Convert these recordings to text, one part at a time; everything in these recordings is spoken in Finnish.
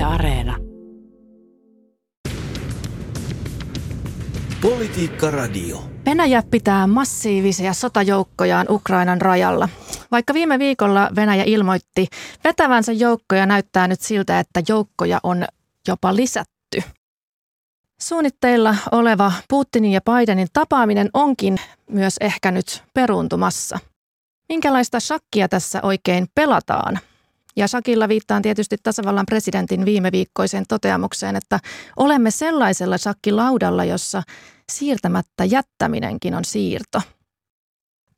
Yle Areena. Politiikka Radio. Venäjä pitää massiivisia sotajoukkojaan Ukrainan rajalla. Vaikka viime viikolla Venäjä ilmoitti vetävänsä joukkoja, näyttää nyt siltä, että joukkoja on jopa lisätty. Suunnitteilla oleva Putinin ja Bidenin tapaaminen onkin myös ehkä nyt peruuntumassa. Minkälaista shakkia tässä oikein pelataan? Ja shakilla viittaan tietysti tasavallan presidentin viimeviikkoiseen toteamukseen, että olemme sellaisella shakkilaudalla, jossa siirtämättä jättäminenkin on siirto.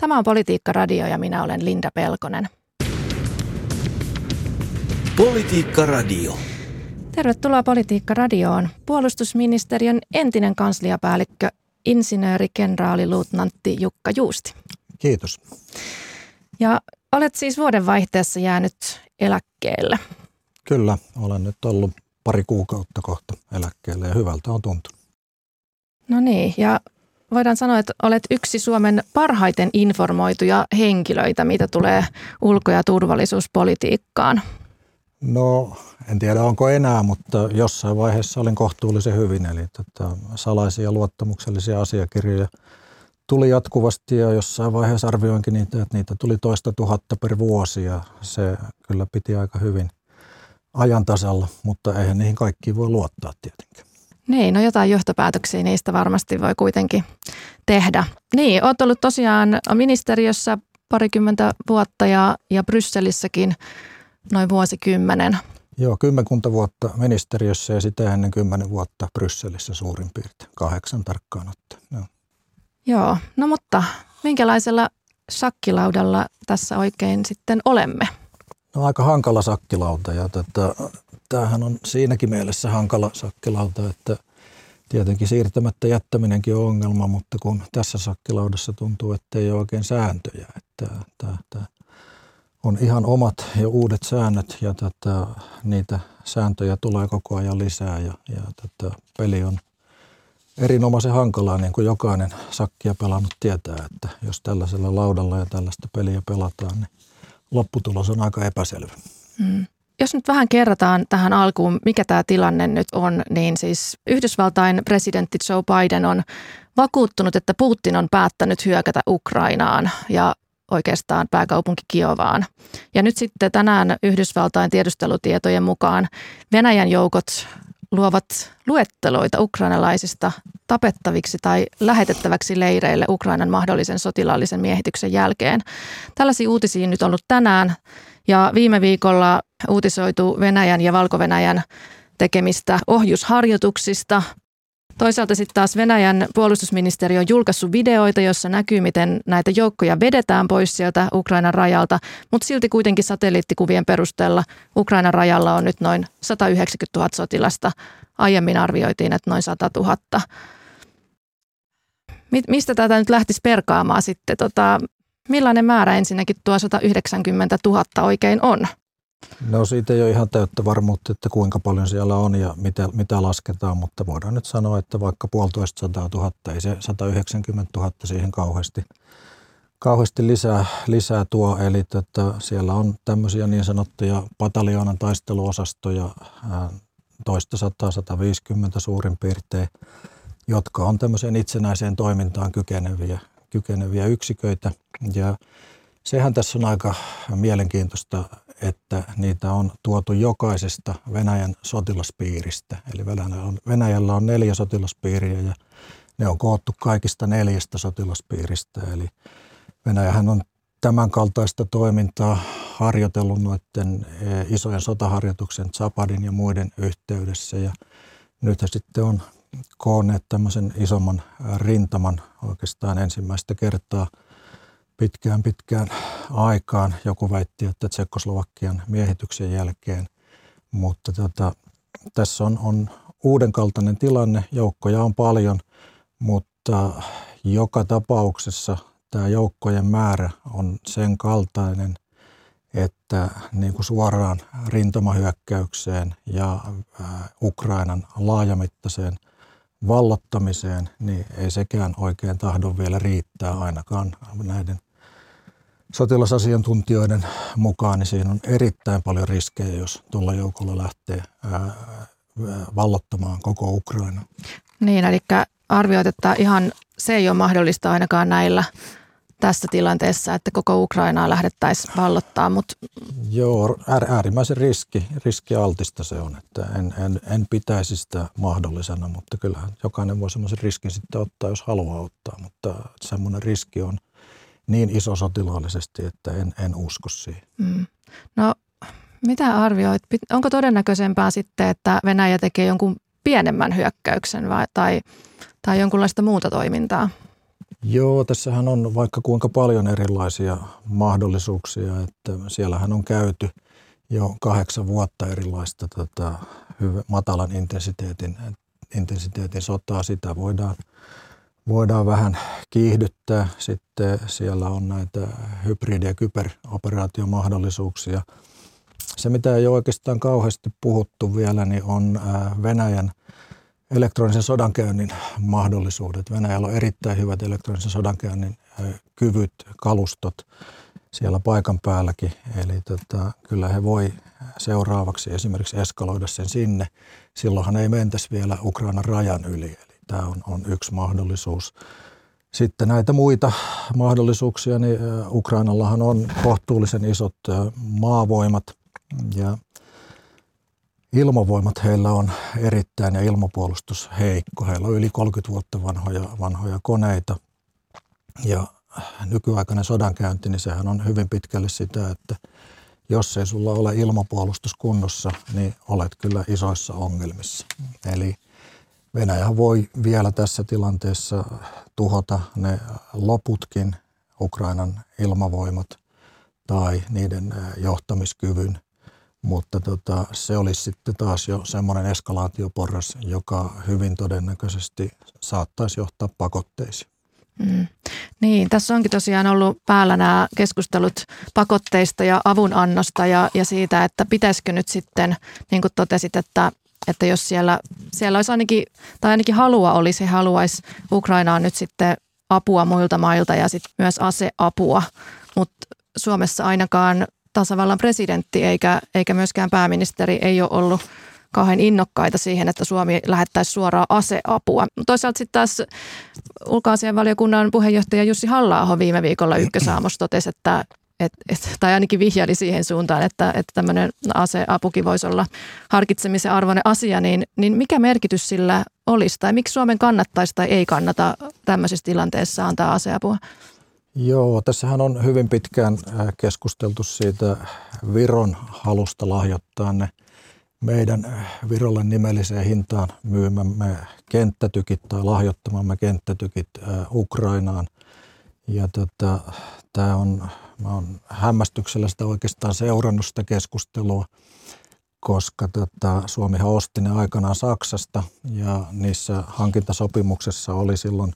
Tämä on Politiikka Radio ja minä olen Linda Pelkonen. Politiikka Radio. Tervetuloa Politiikka Radioon. Puolustusministeriön entinen kansliapäällikkö, insinööri, kenraali, luutnantti Jukka Juusti. Kiitos. Ja olet siis vuodenvaihteessa jäänyt eläkkeelle. Kyllä, olen nyt ollut pari kuukautta kohta eläkkeelle ja hyvältä on tuntunut. No niin, ja voidaan sanoa, että olet yksi Suomen parhaiten informoituja henkilöitä, mitä tulee ulko- ja turvallisuuspolitiikkaan. No, en tiedä onko enää, mutta jossain vaiheessa olin kohtuullisen hyvin, eli salaisia luottamuksellisia asiakirjoja tuli jatkuvasti ja jossain vaiheessa arvioinkin niitä, että niitä tuli 10000 per vuosi ja se kyllä piti aika hyvin ajan tasalla, mutta eihän niihin kaikkiin voi luottaa tietenkin. Niin, no jotain johtopäätöksiä niistä varmasti voi kuitenkin tehdä. Niin, olet ollut tosiaan ministeriössä parikymmentä vuotta ja Brysselissäkin noin vuosikymmenen. Joo, 10 vuotta ministeriössä ja sitä ennen 10 vuotta Brysselissä suurin piirtein, 8 tarkkaan ottaen, joo. Joo, no mutta minkälaisella shakkilaudalla tässä oikein sitten olemme? No aika hankala shakkilauta ja tämähän on siinäkin mielessä hankala shakkilauta, että tietenkin siirtämättä jättäminenkin on ongelma, mutta kun tässä shakkilaudassa tuntuu, että ei ole oikein sääntöjä, että tämä on ihan omat ja uudet säännöt ja niitä sääntöjä tulee koko ajan lisää ja peli on erinomaisen hankalaa, niin kuin jokainen shakkia pelannut tietää, että jos tällaisella laudalla ja tällaista peliä pelataan, niin lopputulos on aika epäselvä. Mm. Jos nyt vähän kerrataan tähän alkuun, mikä tämä tilanne nyt on, niin siis Yhdysvaltain presidentti Joe Biden on vakuuttunut, että Putin on päättänyt hyökätä Ukrainaan ja oikeastaan pääkaupunki Kiovaan. Ja nyt sitten tänään Yhdysvaltain tiedustelutietojen mukaan Venäjän joukot luovat luetteloita ukrainalaisista tapettaviksi tai lähetettäväksi leireille Ukrainan mahdollisen sotilaallisen miehityksen jälkeen. Tällaisia uutisia nyt on ollut tänään ja viime viikolla uutisoitu Venäjän ja Valko-Venäjän tekemistä ohjusharjoituksista. Toisaalta sitten taas Venäjän puolustusministeriö on julkaissut videoita, jossa näkyy, miten näitä joukkoja vedetään pois sieltä Ukrainan rajalta, mutta silti kuitenkin satelliittikuvien perusteella Ukrainan rajalla on nyt noin 190 000 sotilasta. Aiemmin arvioitiin, että noin 100 000. Mistä tätä nyt lähtisi perkaamaan sitten? Millainen määrä ensinnäkin tuo 190 000 oikein on? No siitä ei ole ihan täyttä varmuutta, että kuinka paljon siellä on ja mitä lasketaan, mutta voidaan nyt sanoa, että vaikka 150 000, ei se 190 000 siihen kauheasti lisää tuo. Eli siellä on tämmöisiä niin sanottuja pataljoonan taisteluosastoja, toista 100-150 suurin piirtein, jotka on tämmöiseen itsenäiseen toimintaan kykeneviä yksiköitä. Ja sehän tässä on aika mielenkiintoista, että niitä on tuotu jokaisesta Venäjän sotilaspiiristä. Eli Venäjällä on 4 sotilaspiiriä ja ne on koottu kaikista 4 sotilaspiiristä. Eli Venäjähän on tämän kaltaista toimintaa harjoitellut noiden isojen sotaharjoituksen Zapadin ja muiden yhteydessä. Ja nythän sitten on koonneet tämmöisen isomman rintaman oikeastaan ensimmäistä kertaa pitkään aikaan. Joku väitti, että Tsekkoslovakian miehityksen jälkeen, mutta tässä on uudenkaltainen tilanne. Joukkoja on paljon, mutta joka tapauksessa tämä joukkojen määrä on sen kaltainen, että niin kuin suoraan rintamahyökkäykseen ja Ukrainan laajamittaiseen vallottamiseen, niin ei sekään oikein tahdo vielä riittää ainakaan näiden sotilasasiantuntijoiden mukaan niin siinä on erittäin paljon riskejä, jos tuolla joukolla lähtee vallottamaan koko Ukraina. Niin, eli arvioit, että ihan se ei ole mahdollista ainakaan näillä tässä tilanteessa, että koko Ukrainaa lähdettäisiin vallottaa, mutta... Joo, äärimmäisen riskialtista se on, että en pitäisi sitä mahdollisena, mutta kyllähän jokainen voi semmoisen riskin sitten ottaa, jos haluaa ottaa, mutta semmoinen riski on niin iso sotilaallisesti, että en usko siihen. Mm. No, mitä arvioit? Onko todennäköisempää sitten, että Venäjä tekee jonkun pienemmän hyökkäyksen tai jonkunlaista muuta toimintaa? Joo, tässähän on vaikka kuinka paljon erilaisia mahdollisuuksia, että siellähän on käyty jo 8 vuotta erilaista matalan intensiteetin sotaa, sitä voidaan vähän kiihdyttää. Sitten siellä on näitä hybridi- ja kyberoperaatiomahdollisuuksia. Se, mitä ei ole oikeastaan kauheasti puhuttu vielä, niin on Venäjän elektronisen sodankäynnin mahdollisuudet. Venäjällä on erittäin hyvät elektronisen sodankäynnin kyvyt, kalustot siellä paikan päälläkin. Eli kyllä he voi seuraavaksi esimerkiksi eskaloida sen sinne. Silloinhan ei mentäisi vielä Ukrainan rajan yli. Eli tämä on yksi mahdollisuus. Sitten näitä muita mahdollisuuksia, niin Ukrainallahan on kohtuullisen isot maavoimat ja ilmavoimat heillä on erittäin ja ilmapuolustus heikko. Heillä on yli 30 vuotta vanhoja koneita ja nykyaikainen sodankäynti, niin sehän on hyvin pitkälle sitä, että jos ei sulla ole ilmapuolustus kunnossa, niin olet kyllä isoissa ongelmissa. Eli Venäjä voi vielä tässä tilanteessa tuhota ne loputkin Ukrainan ilmavoimat tai niiden johtamiskyvyn. Mutta se olisi sitten taas jo semmoinen eskalaatioporras, joka hyvin todennäköisesti saattaisi johtaa pakotteisiin. Mm. Niin, tässä onkin tosiaan ollut päällä nämä keskustelut pakotteista ja avunannosta ja siitä, että pitäisikö nyt sitten, niin kuin totesit, että jos siellä olisi ainakin, tai ainakin halua olisi, haluaisi Ukrainaan nyt sitten apua muilta mailta ja sitten myös aseapua, mutta Suomessa ainakaan tasavallan presidentti eikä myöskään pääministeri ei ole ollut kauhean innokkaita siihen, että Suomi lähettäisi suoraan aseapua. Toisaalta sitten taas ulkoasiainvaliokunnan puheenjohtaja Jussi Halla-Aho viime viikolla Ykkösaamossa totesi, tai ainakin vihjaili siihen suuntaan, että tämmöinen aseapukin voisi olla harkitsemisen arvoinen asia, niin mikä merkitys sillä olisi tai miksi Suomen kannattaisi tai ei kannata tämmöisessä tilanteessa antaa aseapua? Joo, tässähän on hyvin pitkään keskusteltu siitä Viron halusta lahjoittaa ne meidän Virolle nimelliseen hintaan myymämme kenttätykit tai lahjoittamamme kenttätykit Ukrainaan. Ja mä oon hämmästyksellä sitä oikeastaan seurannut sitä keskustelua, koska Suomihan osti ne aikanaan Saksasta ja niissä hankintasopimuksessa oli silloin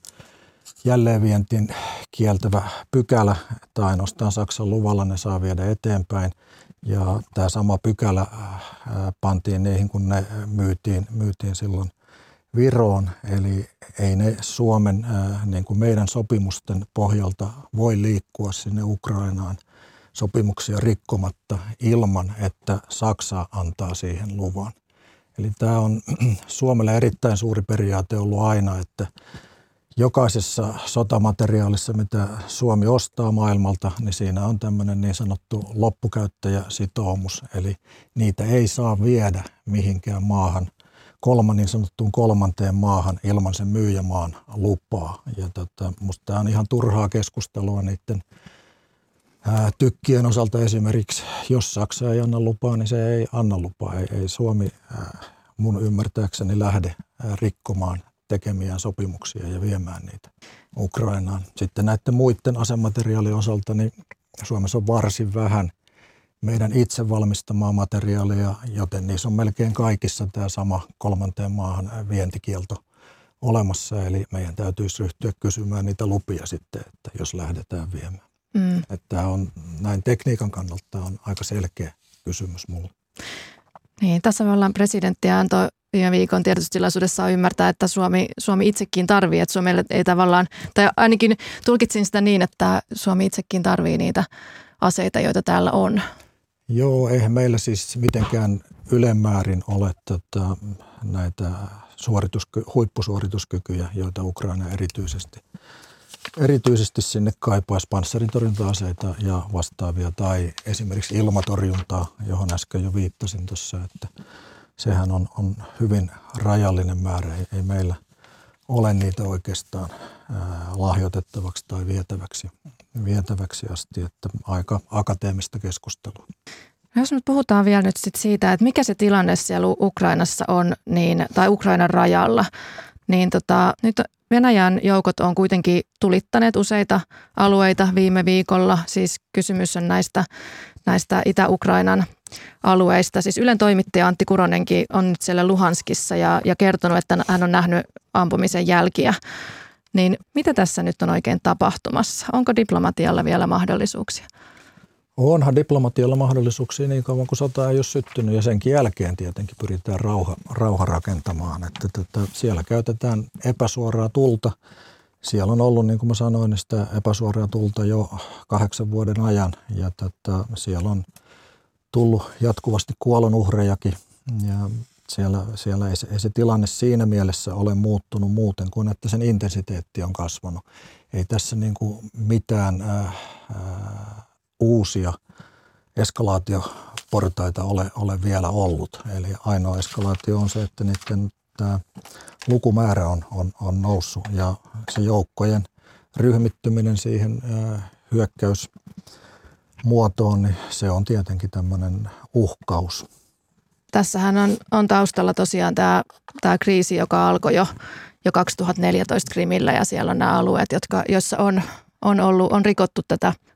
jälleenvientin kieltävä pykälä, että ainoastaan Saksan luvalla ne saa viedä eteenpäin. Ja tämä sama pykälä pantiin niihin, kun ne myytiin silloin Viroon. Eli ei ne Suomen, niin kuin meidän sopimusten pohjalta voi liikkua sinne Ukrainaan sopimuksia rikkomatta ilman, että Saksa antaa siihen luvan. Eli tämä on Suomelle erittäin suuri periaate ollut aina, että jokaisessa sotamateriaalissa, mitä Suomi ostaa maailmalta, niin siinä on tämmöinen niin sanottu loppukäyttäjäsitoumus. Eli niitä ei saa viedä mihinkään maahan, niin sanottuun kolmanteen maahan ilman sen myyjämaan lupaa. Ja musta tämä on ihan turhaa keskustelua niiden tykkien osalta esimerkiksi. Jos Saksa ei anna lupaa, niin se ei anna lupaa. Ei Suomi mun ymmärtääkseni lähde rikkomaan tekemiään sopimuksia ja viemään niitä Ukrainaan. Sitten näiden muiden asemateriaalien osalta, niin Suomessa on varsin vähän meidän itse valmistamaa materiaalia, joten niissä on melkein kaikissa tämä sama kolmanteen maahan vientikielto olemassa. Eli meidän täytyisi ryhtyä kysymään niitä lupia sitten, että jos lähdetään viemään. Mm. Tämä on näin tekniikan kannalta on aika selkeä kysymys mulle. Niin, tasavallan presidentti antoi viime viikon tiedotustilaisuudessa ymmärtää, että Suomi itsekin tarvii, että Suomelle ei tavallaan, tai ainakin tulkitsin sitä niin, että Suomi itsekin tarvii niitä aseita, joita täällä on. Joo, eihän meillä siis mitenkään ylemmäärin ole näitä huippusuorituskykyjä, joita Ukraina erityisesti sinne kaipaisi panssarintorjunta-aseita ja vastaavia tai esimerkiksi ilmatorjuntaa, johon äsken jo viittasin tuossa, että sehän on hyvin rajallinen määrä. Ei meillä ole niitä oikeastaan lahjoitettavaksi tai vietäväksi asti, että aika akateemista keskustelua. Jos nyt puhutaan vielä nyt siitä, että mikä se tilanne siellä Ukrainassa on, niin, tai Ukrainan rajalla, niin nyt Venäjän joukot on kuitenkin tulittaneet useita alueita viime viikolla. Siis kysymys on näistä Itä-Ukrainan alueista. Siis Ylen toimittaja Antti Kuronenkin on nyt siellä Luhanskissa ja kertonut, että hän on nähnyt ampumisen jälkiä. Niin mitä tässä nyt on oikein tapahtumassa? Onko diplomatialla vielä mahdollisuuksia? Onhan diplomatialla mahdollisuuksia niin kauan kuin sota ei ole syttynyt ja senkin jälkeen tietenkin pyritään rauha rakentamaan. Että siellä käytetään epäsuoraa tulta. Siellä on ollut, niin kuin mä sanoin, sitä epäsuoraa tulta jo 8 vuoden ajan ja siellä on tullut jatkuvasti kuolonuhrejakin ja siellä ei se tilanne siinä mielessä ole muuttunut muuten kuin, että sen intensiteetti on kasvanut. Ei tässä niin kuin mitään uusia eskalaatioportaita ole vielä ollut. Eli ainoa eskalaatio on se, että niiden tämä lukumäärä on noussut ja se joukkojen ryhmittyminen siihen hyökkäysmuotoon, niin se on tietenkin tämmöinen uhkaus. Tässähän on taustalla tosiaan tämä kriisi, joka alkoi jo 2014 Krimillä ja siellä on nämä alueet, joissa on rikottu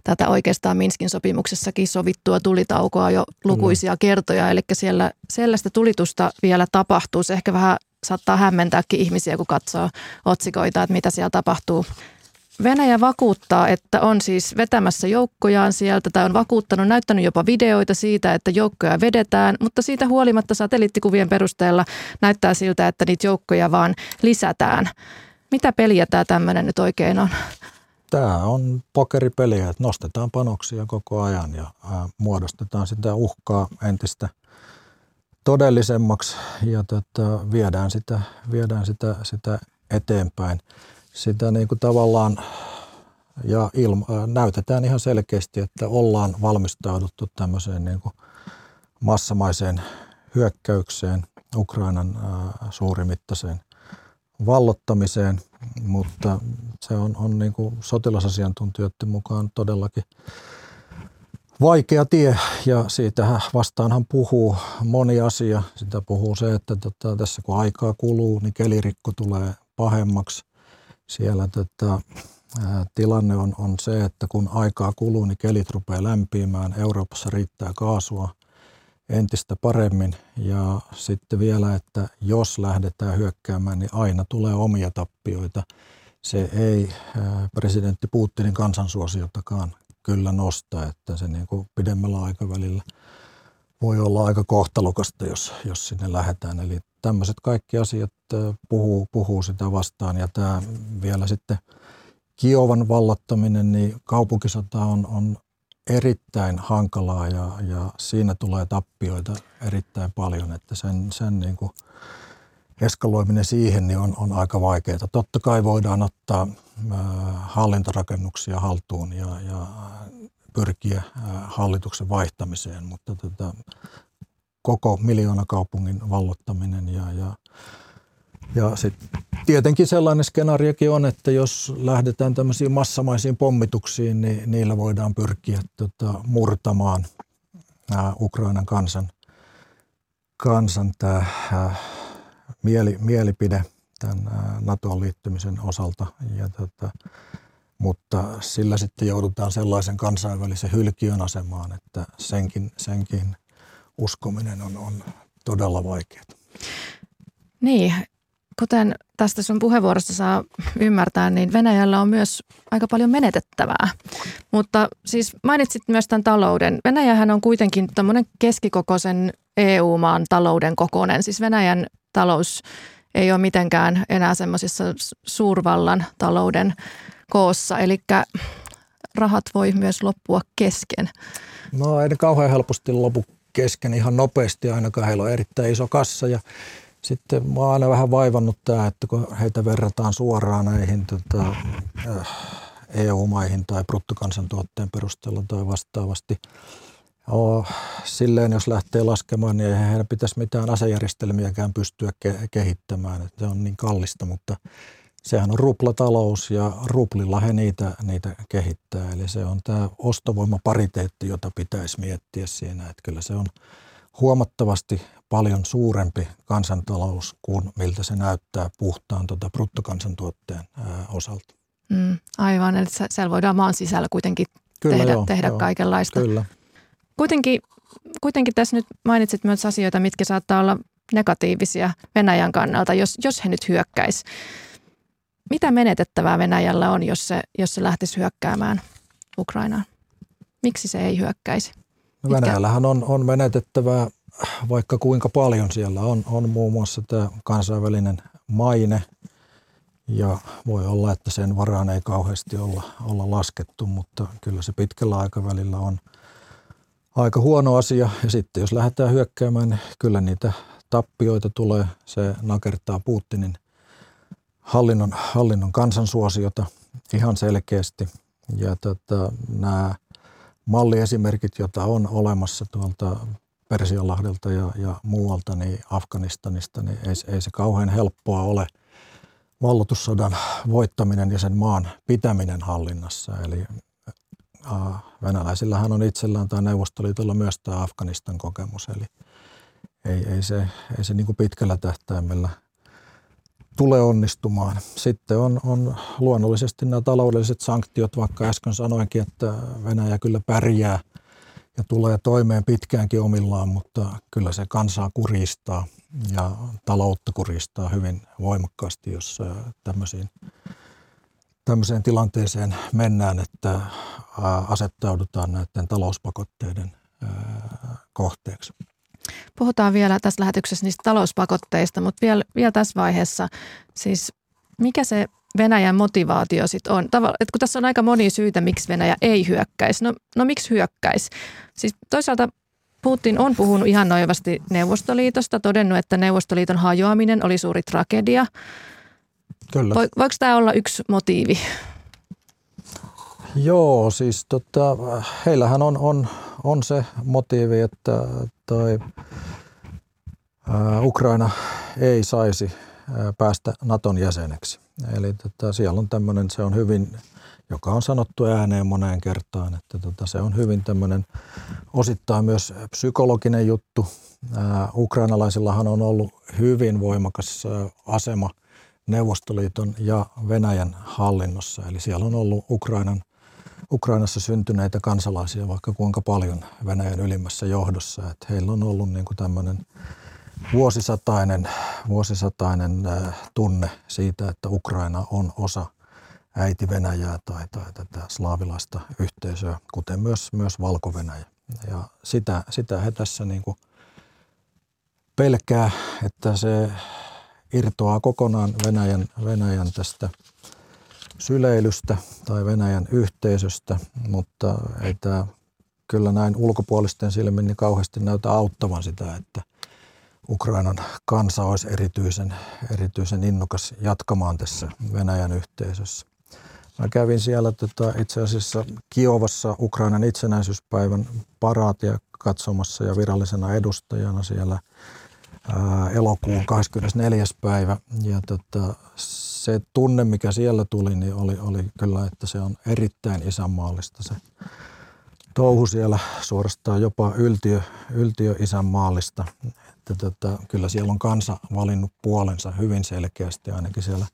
tätä oikeastaan Minskin sopimuksessakin sovittua tulitaukoa jo lukuisia kertoja. Eli siellä sellaista tulitusta vielä tapahtuu. Se ehkä vähän saattaa hämmentääkin ihmisiä, kun katsoo otsikoita, että mitä siellä tapahtuu. Venäjä vakuuttaa, että on siis vetämässä joukkojaan sieltä tai on vakuuttanut, näyttänyt jopa videoita siitä, että joukkoja vedetään, mutta siitä huolimatta satelliittikuvien perusteella näyttää siltä, että niitä joukkoja vaan lisätään. Mitä peliä tämä tämmöinen nyt oikein on? Tämä on pokeripeliä, että nostetaan panoksia koko ajan ja muodostetaan sitä uhkaa entistä todellisemmaksi ja viedään sitä eteenpäin. Sitä niin kuin tavallaan ja näytetään ihan selkeästi, että ollaan valmistauduttu tämmöiseen niin kuin massamaiseen hyökkäykseen, Ukrainan suurimittaiseen vallottamiseen, mutta se on niin kuin sotilasasiantuntijoiden mukaan todellakin vaikea tie ja siitä vastaanhan puhuu moni asia. Sitä puhuu se, että tässä kun aikaa kuluu, niin kelirikko tulee pahemmaksi. Siellä tilanne on se, että kun aikaa kuluu, niin kelit rupeaa lämpiämään. Euroopassa riittää kaasua entistä paremmin ja sitten vielä, että jos lähdetään hyökkäämään, niin aina tulee omia tappioita. Se ei presidentti Putinin kansansuosiotakaan kyllä nosta, että se niin kuin pidemmällä aikavälillä voi olla aika kohtalokasta, jos sinne lähdetään. Eli tämmöiset kaikki asiat puhuu sitä vastaan ja tämä vielä sitten Kiovan vallattaminen, niin kaupunkisota on erittäin hankalaa ja siinä tulee tappioita erittäin paljon, että sen niin kuin eskaloiminen siihen niin on aika vaikeaa. Totta kai voidaan ottaa hallintorakennuksia haltuun ja pyrkiä hallituksen vaihtamiseen, mutta koko miljoonakaupungin vallottaminen ja sitten tietenkin sellainen skenaariokin on, että jos lähdetään tämmöisiin massamaisiin pommituksiin, niin niillä voidaan pyrkiä murtamaan Ukrainan kansan tämä mielipide tämän NATOon liittymisen osalta. Ja mutta sillä sitten joudutaan sellaisen kansainvälisen hylkiön asemaan, että senkin uskominen on todella vaikeaa. Niin, kuten tästä sun puheenvuorosta saa ymmärtää, niin Venäjällä on myös aika paljon menetettävää. Mutta siis mainitsit myös tämän talouden. Venäjähän on kuitenkin tämmöinen keskikokoisen EU-maan talouden kokoinen. Siis Venäjän talous ei ole mitenkään enää semmoisissa suurvallan talouden koossa, eli rahat voi myös loppua kesken. No ei ne kauhean helposti lopu kesken ihan nopeasti, ainakaan heillä on erittäin iso kassa ja sitten mä oon aina vähän vaivannut tämä, että kun heitä verrataan suoraan näihin EU-maihin tai bruttokansantuotteen perusteella tai vastaavasti. Silleen jos lähtee laskemaan, niin eihän heidän pitäisi mitään asejärjestelmiäkään pystyä kehittämään. Se on niin kallista, mutta sehän on ruplatalous ja ruplilla he niitä kehittää. Eli se on tämä ostovoimapariteetti, jota pitäisi miettiä siinä, että kyllä se on huomattavasti paljon suurempi kansantalous kuin miltä se näyttää puhtaan bruttokansantuotteen osalta. Aivan, eli siellä voidaan maan sisällä kuitenkin tehdä kaikenlaista. Kyllä. Kuitenkin tässä nyt mainitsit myös asioita, mitkä saattaa olla negatiivisia Venäjän kannalta, jos he nyt hyökkäisi. Mitä menetettävää Venäjällä on, jos se lähtisi hyökkäämään Ukrainaan? Miksi se ei hyökkäisi? Venäjällähän on menetettävää vaikka kuinka paljon siellä on muun muassa tämä kansainvälinen maine ja voi olla, että sen varaan ei kauheasti olla laskettu, mutta kyllä se pitkällä aikavälillä on aika huono asia ja sitten jos lähdetään hyökkäämään, niin kyllä niitä tappioita tulee, se nakertaa Putinin hallinnon kansansuosiota ihan selkeästi ja nämä malliesimerkit, joita on olemassa tuolta Persianlahdelta ja muualta, niin Afganistanista, niin ei se kauhean helppoa ole valloitussodan voittaminen ja sen maan pitäminen hallinnassa. Eli venäläisillähän on itsellään tai Neuvostoliitolla myös tämä Afganistan kokemus, eli ei se niin kuin pitkällä tähtäimellä tulee onnistumaan. Sitten on luonnollisesti nämä taloudelliset sanktiot, vaikka äsken sanoinkin, että Venäjä kyllä pärjää ja tulee toimeen pitkäänkin omillaan, mutta kyllä se kansaa kuristaa ja taloutta kuristaa hyvin voimakkaasti, jos tämmöiseen tilanteeseen mennään, että asettaudutaan näiden talouspakotteiden kohteeksi. Puhutaan vielä tässä lähetyksessä niistä talouspakotteista, mutta vielä tässä vaiheessa, siis mikä se Venäjän motivaatio sitten on? Että kun tässä on aika monia syitä, miksi Venäjä ei hyökkäisi. No miksi hyökkäisi? Siis toisaalta Putin on puhunut ihannoivasti Neuvostoliitosta, todennut, että Neuvostoliiton hajoaminen oli suuri tragedia. Kyllä. Voiko tämä olla yksi motiivi? Joo, siis heillähän on se motiivi, että Ukraina ei saisi päästä Naton jäseneksi. Eli siellä on tämmöinen, se on hyvin, joka on sanottu ääneen moneen kertaan, että se on hyvin tämmöinen osittain myös psykologinen juttu. Ukrainalaisillahan on ollut hyvin voimakas asema Neuvostoliiton ja Venäjän hallinnossa, eli siellä on ollut Ukrainassa syntyneitä kansalaisia vaikka kuinka paljon Venäjän ylimmässä johdossa. Että heillä on ollut niin kuin tämmöinen vuosisatainen tunne siitä, että Ukraina on osa äiti Venäjää tai tätä slaavilaista yhteisöä, kuten myös Valko-Venäjä. Ja sitä he tässä niin kuin pelkää, että se irtoaa kokonaan Venäjän tästä syleilystä tai Venäjän yhteisöstä, mutta ei tämä kyllä näin ulkopuolisten silmin niin kauheasti näytä auttavan sitä, että Ukrainan kansa olisi erityisen innokas jatkamaan tässä Venäjän yhteisössä. Mä kävin siellä itse asiassa Kiovassa Ukrainan itsenäisyyspäivän paraatia katsomassa ja virallisena edustajana siellä elokuun 24. päivä ja se tunne, mikä siellä tuli, niin oli kyllä, että se on erittäin isänmaallista se touhu siellä, suorastaan jopa yltiö isänmaallista. Että kyllä siellä on kansa valinnut puolensa hyvin selkeästi, ainakin siellä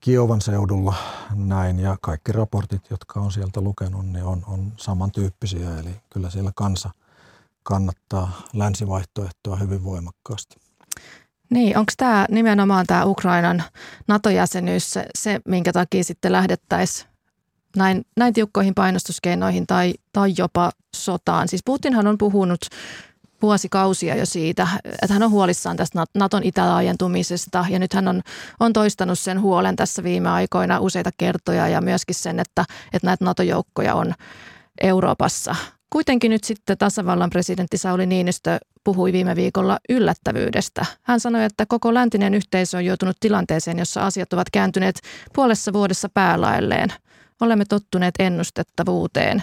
Kiovan seudulla näin. Ja kaikki raportit, jotka on sieltä lukenut, niin on samantyyppisiä. Eli kyllä siellä kansa kannattaa länsivaihtoehtoa hyvin voimakkaasti. Niin, onko tämä nimenomaan tämä Ukrainan NATO-jäsenyys se, minkä takia sitten lähdettäisiin näin tiukkoihin painostuskeinoihin tai jopa sotaan? Siis Putinhan on puhunut vuosikausia jo siitä, että hän on huolissaan tästä Naton itälaajentumisesta ja nyt hän on toistanut sen huolen tässä viime aikoina useita kertoja ja myöskin sen, että näitä NATO-joukkoja on Euroopassa. Kuitenkin nyt sitten tasavallan presidentti Sauli Niinistö puhui viime viikolla yllättävyydestä. Hän sanoi, että koko läntinen yhteisö on joutunut tilanteeseen, jossa asiat ovat kääntyneet puolessa vuodessa päälaelleen. Olemme tottuneet ennustettavuuteen.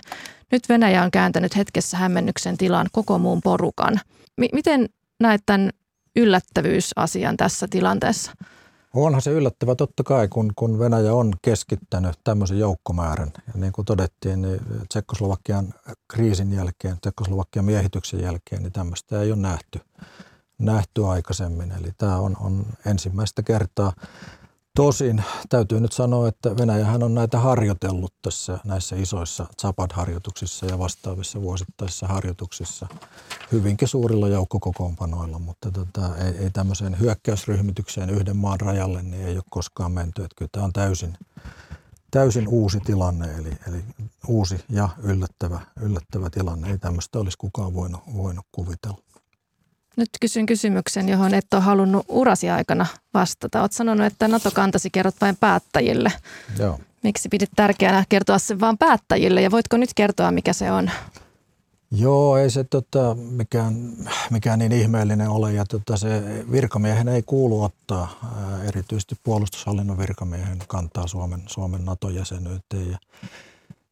Nyt Venäjä on kääntänyt hetkessä hämmennyksen tilan koko muun porukan. Miten näet tämän yllättävyysasian tässä tilanteessa? Onhan se yllättävä totta kai, kun Venäjä on keskittänyt tämmöisen joukkomäärän. Ja niin kuin todettiin, niin Tsekkoslovakian kriisin jälkeen, Tsekkoslovakian miehityksen jälkeen, niin tämmöistä ei ole nähty aikaisemmin. Eli tämä on ensimmäistä kertaa. Tosin täytyy nyt sanoa, että Venäjähän on näitä harjoitellut tässä näissä isoissa Zapad-harjoituksissa ja vastaavissa vuosittaisissa harjoituksissa hyvinkin suurilla joukkokokoonpanoilla, mutta ei tämmöiseen hyökkäysryhmitykseen yhden maan rajalle niin ei ole koskaan menty. Että kyllä tämä on täysin uusi tilanne, eli uusi ja yllättävä tilanne. Ei tämmöistä olisi kukaan voinut kuvitella. Nyt kysyn kysymyksen, johon et ole halunnut urasi aikana vastata. Olet sanonut, että NATO-kantasi kerrot vain päättäjille. Joo. Miksi pidit tärkeänä kertoa sen vain päättäjille ja voitko nyt kertoa, mikä se on? Joo, ei se mikään niin ihmeellinen ole ja se virkamiehen ei kuulu ottaa, erityisesti puolustushallinnon virkamiehen kantaa Suomen NATO-jäsenyyteen ja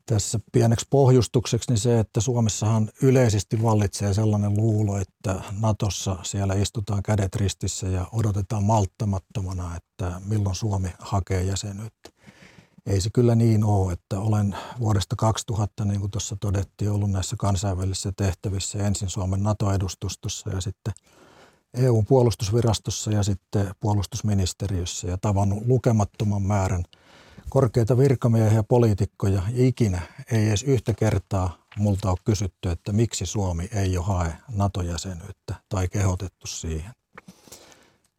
tässä pieneksi pohjustukseksi niin se, että Suomessahan yleisesti vallitsee sellainen luulo, että Natossa siellä istutaan kädet ristissä ja odotetaan malttamattomana, että milloin Suomi hakee jäsenyyttä. Ei se kyllä niin ole, että olen vuodesta 2000, niin kuin tuossa todettiin, ollut näissä kansainvälisissä tehtävissä ensin Suomen NATO-edustustossa ja sitten EU:n puolustusvirastossa ja sitten puolustusministeriössä ja tavannut lukemattoman määrän korkeita virkamiehiä ja poliitikkoja ikinä ei edes yhtä kertaa multa ole kysytty, että miksi Suomi ei ole hae NATO-jäsenyyttä tai kehotettu siihen.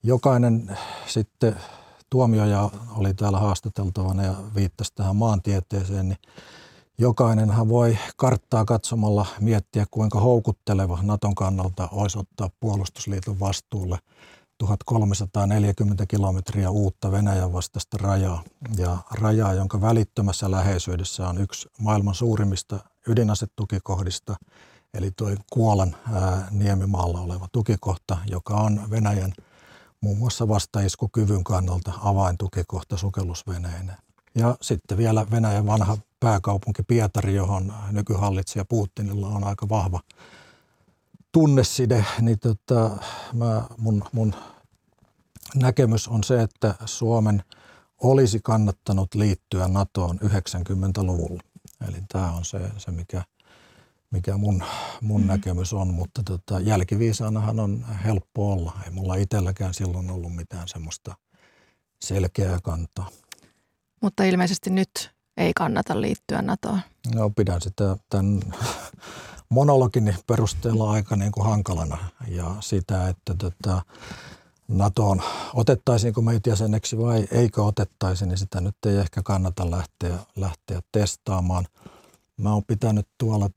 Jokainen sitten Tuomioja oli täällä haastateltavana ja viittasi tähän maantieteeseen, niin jokainenhan voi karttaa katsomalla miettiä, kuinka houkutteleva Naton kannalta olisi ottaa puolustusliiton vastuulle 1340 kilometriä uutta Venäjän vastaista rajaa ja rajaa, jonka välittömässä läheisyydessä on yksi maailman suurimmista ydinasetukikohdista, eli tuo Kuolan niemimaalla oleva tukikohta, joka on Venäjän muun muassa vastaiskukyvyn kannalta avaintukikohta sukellusveneineen. Ja sitten vielä Venäjän vanha pääkaupunki Pietari, johon nykyhallitsija Putinilla on aika vahva tunneside, niin mun näkemys on se, että Suomen olisi kannattanut liittyä NATOon 90-luvulla. Eli tämä on se mikä mun näkemys on, mutta jälkiviisaanahan on helppo olla. Ei mulla itselläkään silloin ollut mitään semmoista selkeää kantaa. Mutta ilmeisesti nyt ei kannata liittyä NATOon. No, pidän sitä tämän monologin perusteella aika niin kuin hankalana ja sitä, että NATOon otettaisiinko meitä jäseneksi vai eikö otettaisi, niin sitä nyt ei ehkä kannata lähteä testaamaan. Mä oon pitänyt tuolla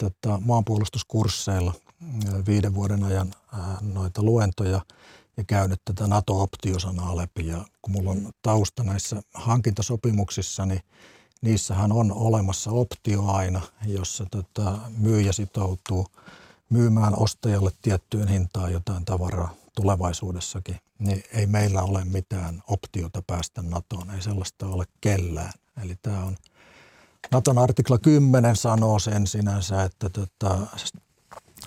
maanpuolustuskursseilla 5 vuoden ajan noita luentoja ja käynyt tätä NATO-optiosanaa läpi. Ja kun mulla on tausta näissä hankintasopimuksissa, niin niissähän on olemassa optio aina, jossa myyjä sitoutuu myymään ostajalle tiettyyn hintaan jotain tavaraa tulevaisuudessakin. Niin ei meillä ole mitään optiota päästä NATOon, ei sellaista ole kellään. Eli tämä on... Naton artikla 10 sanoo sen sinänsä, että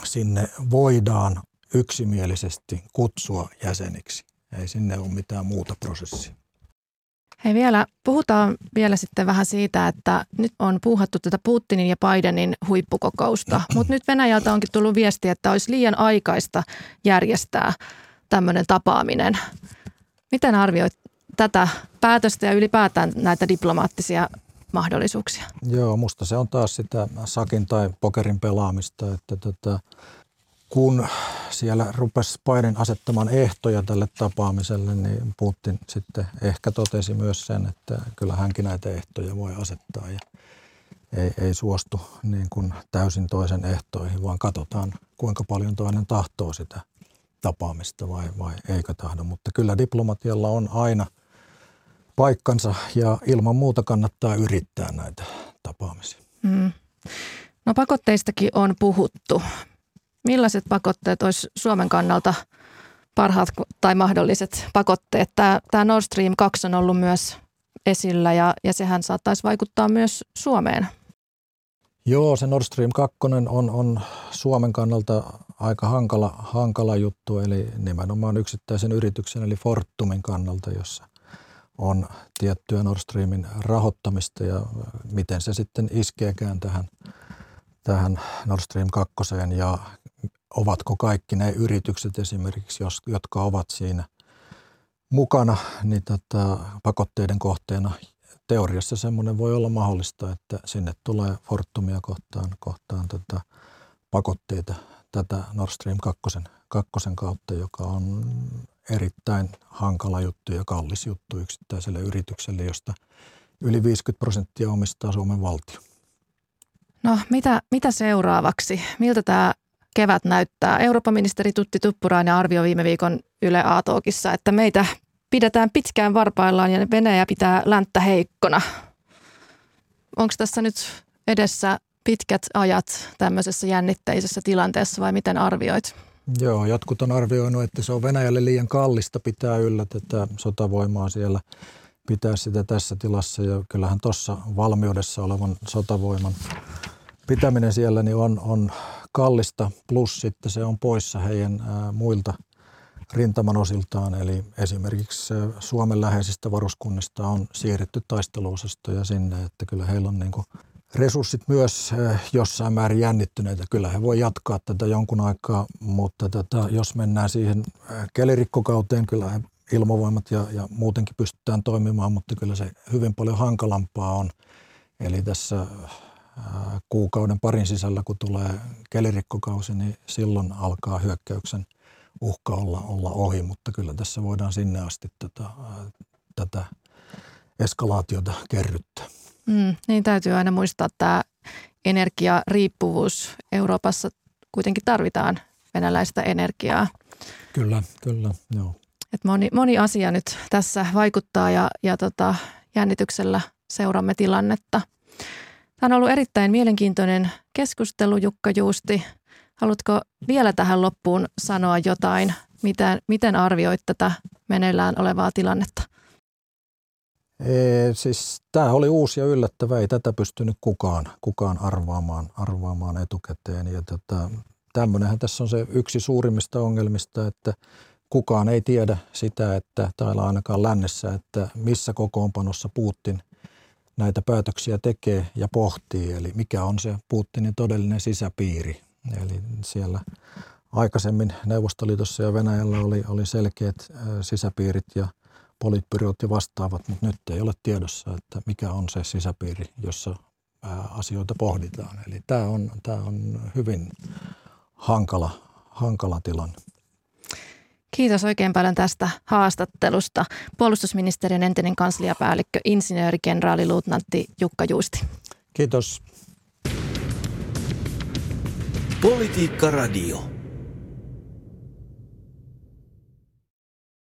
sinne voidaan yksimielisesti kutsua jäseniksi. Ei sinne ole mitään muuta prosessia. Hei vielä, puhutaan vielä sitten vähän siitä, että nyt on puuhattu tätä Putinin ja Bidenin huippukokousta, mutta nyt Venäjältä onkin tullut viesti, että olisi liian aikaista järjestää tämmöinen tapaaminen. Miten arvioit tätä päätöstä ja ylipäätään näitä diplomaattisia mahdollisuuksia? Joo, musta se on taas sitä sakin tai pokerin pelaamista, että kun siellä rupesi Biden asettamaan ehtoja tälle tapaamiselle, niin Putin sitten ehkä totesi myös sen, että kyllä hänkin näitä ehtoja voi asettaa. Ja ei suostu niin kuin täysin toisen ehtoihin, vaan katsotaan kuinka paljon toinen tahtoo sitä tapaamista vai eikä tahdo. Mutta kyllä diplomatialla on aina paikkansa ja ilman muuta kannattaa yrittää näitä tapaamisia. Mm. No pakotteistakin on puhuttu. Millaiset pakotteet olisi Suomen kannalta parhaat tai mahdolliset pakotteet? Tämä Nord Stream 2 on ollut myös esillä ja sehän saattaisi vaikuttaa myös Suomeen. Joo, se Nord Stream 2 on Suomen kannalta aika hankala juttu, eli nimenomaan yksittäisen yrityksen eli Fortumin kannalta, jossa on tiettyä Nord Streamin rahoittamista ja miten se sitten iskeekään tähän Nord Stream 2 ja ovatko kaikki ne yritykset esimerkiksi, jotka ovat siinä mukana, niin pakotteiden kohteena teoriassa semmoinen voi olla mahdollista, että sinne tulee Fortumia kohtaan pakotteita tätä Nord Stream 2 kautta, joka on erittäin hankala juttu ja kallis juttu yksittäiselle yritykselle, josta yli 50% omistaa Suomen valtio. No mitä seuraavaksi? Miltä tämä kevät näyttää? Eurooppaministeri Tutti Tuppurainen arvioi viime viikon Yle A-talkissa, että meitä pidetään pitkään varpaillaan ja Venäjä pitää länttä heikkona. Onko tässä nyt edessä pitkät ajat tämmöisessä jännitteisessä tilanteessa vai miten arvioit? Joo, jotkut on arvioinut, että se on Venäjälle liian kallista pitää yllä tätä sotavoimaa siellä, pitää sitä tässä tilassa ja kyllähän tuossa valmiudessa olevan sotavoiman pitäminen siellä niin on kallista, plus sitten se on poissa heidän muilta rintaman osiltaan, eli esimerkiksi Suomen läheisistä varuskunnista on siirretty taisteluosastoja sinne, että kyllä heillä on niin kuin resurssit myös jossain määrin jännittyneitä. Kyllä he voi jatkaa tätä jonkun aikaa, mutta jos mennään siihen kelirikkokauteen, kyllä ilmavoimat ja muutenkin pystytään toimimaan, mutta kyllä se hyvin paljon hankalampaa on. Eli tässä kuukauden parin sisällä, kun tulee kelirikkokausi, niin silloin alkaa hyökkäyksen uhka olla ohi, mutta kyllä tässä voidaan sinne asti tätä eskalaatiota kerryttää. Niin täytyy aina muistaa tämä energiariippuvuus. Euroopassa kuitenkin tarvitaan venäläistä energiaa. Kyllä, joo. Et moni asia nyt tässä vaikuttaa ja jännityksellä seuraamme tilannetta. Tämä on ollut erittäin mielenkiintoinen keskustelu, Jukka Juusti. Haluatko vielä tähän loppuun sanoa jotain? Miten arvioit tätä meneillään olevaa tilannetta? Siis tämä oli uusi ja yllättävä. Ei tätä pystynyt kukaan arvaamaan etukäteen. Ja tämmöinenhän tässä on se yksi suurimmista ongelmista, että kukaan ei tiedä sitä, että täällä ainakaan lännessä, että missä kokoonpanossa Putin näitä päätöksiä tekee ja pohtii. Eli mikä on se Putinin todellinen sisäpiiri. Eli siellä aikaisemmin Neuvostoliitossa ja Venäjällä oli selkeät sisäpiirit ja politbyrot ja vastaavat, mutta nyt ei ole tiedossa, että mikä on se sisäpiiri, jossa asioita pohditaan. Eli tämä on hyvin hankala tilanne. Kiitos oikein paljon tästä haastattelusta. Puolustusministeriön entinen kansliapäällikkö, insinöörikenraaliluutnantti Jukka Juusti. Kiitos. Politiikka Radio.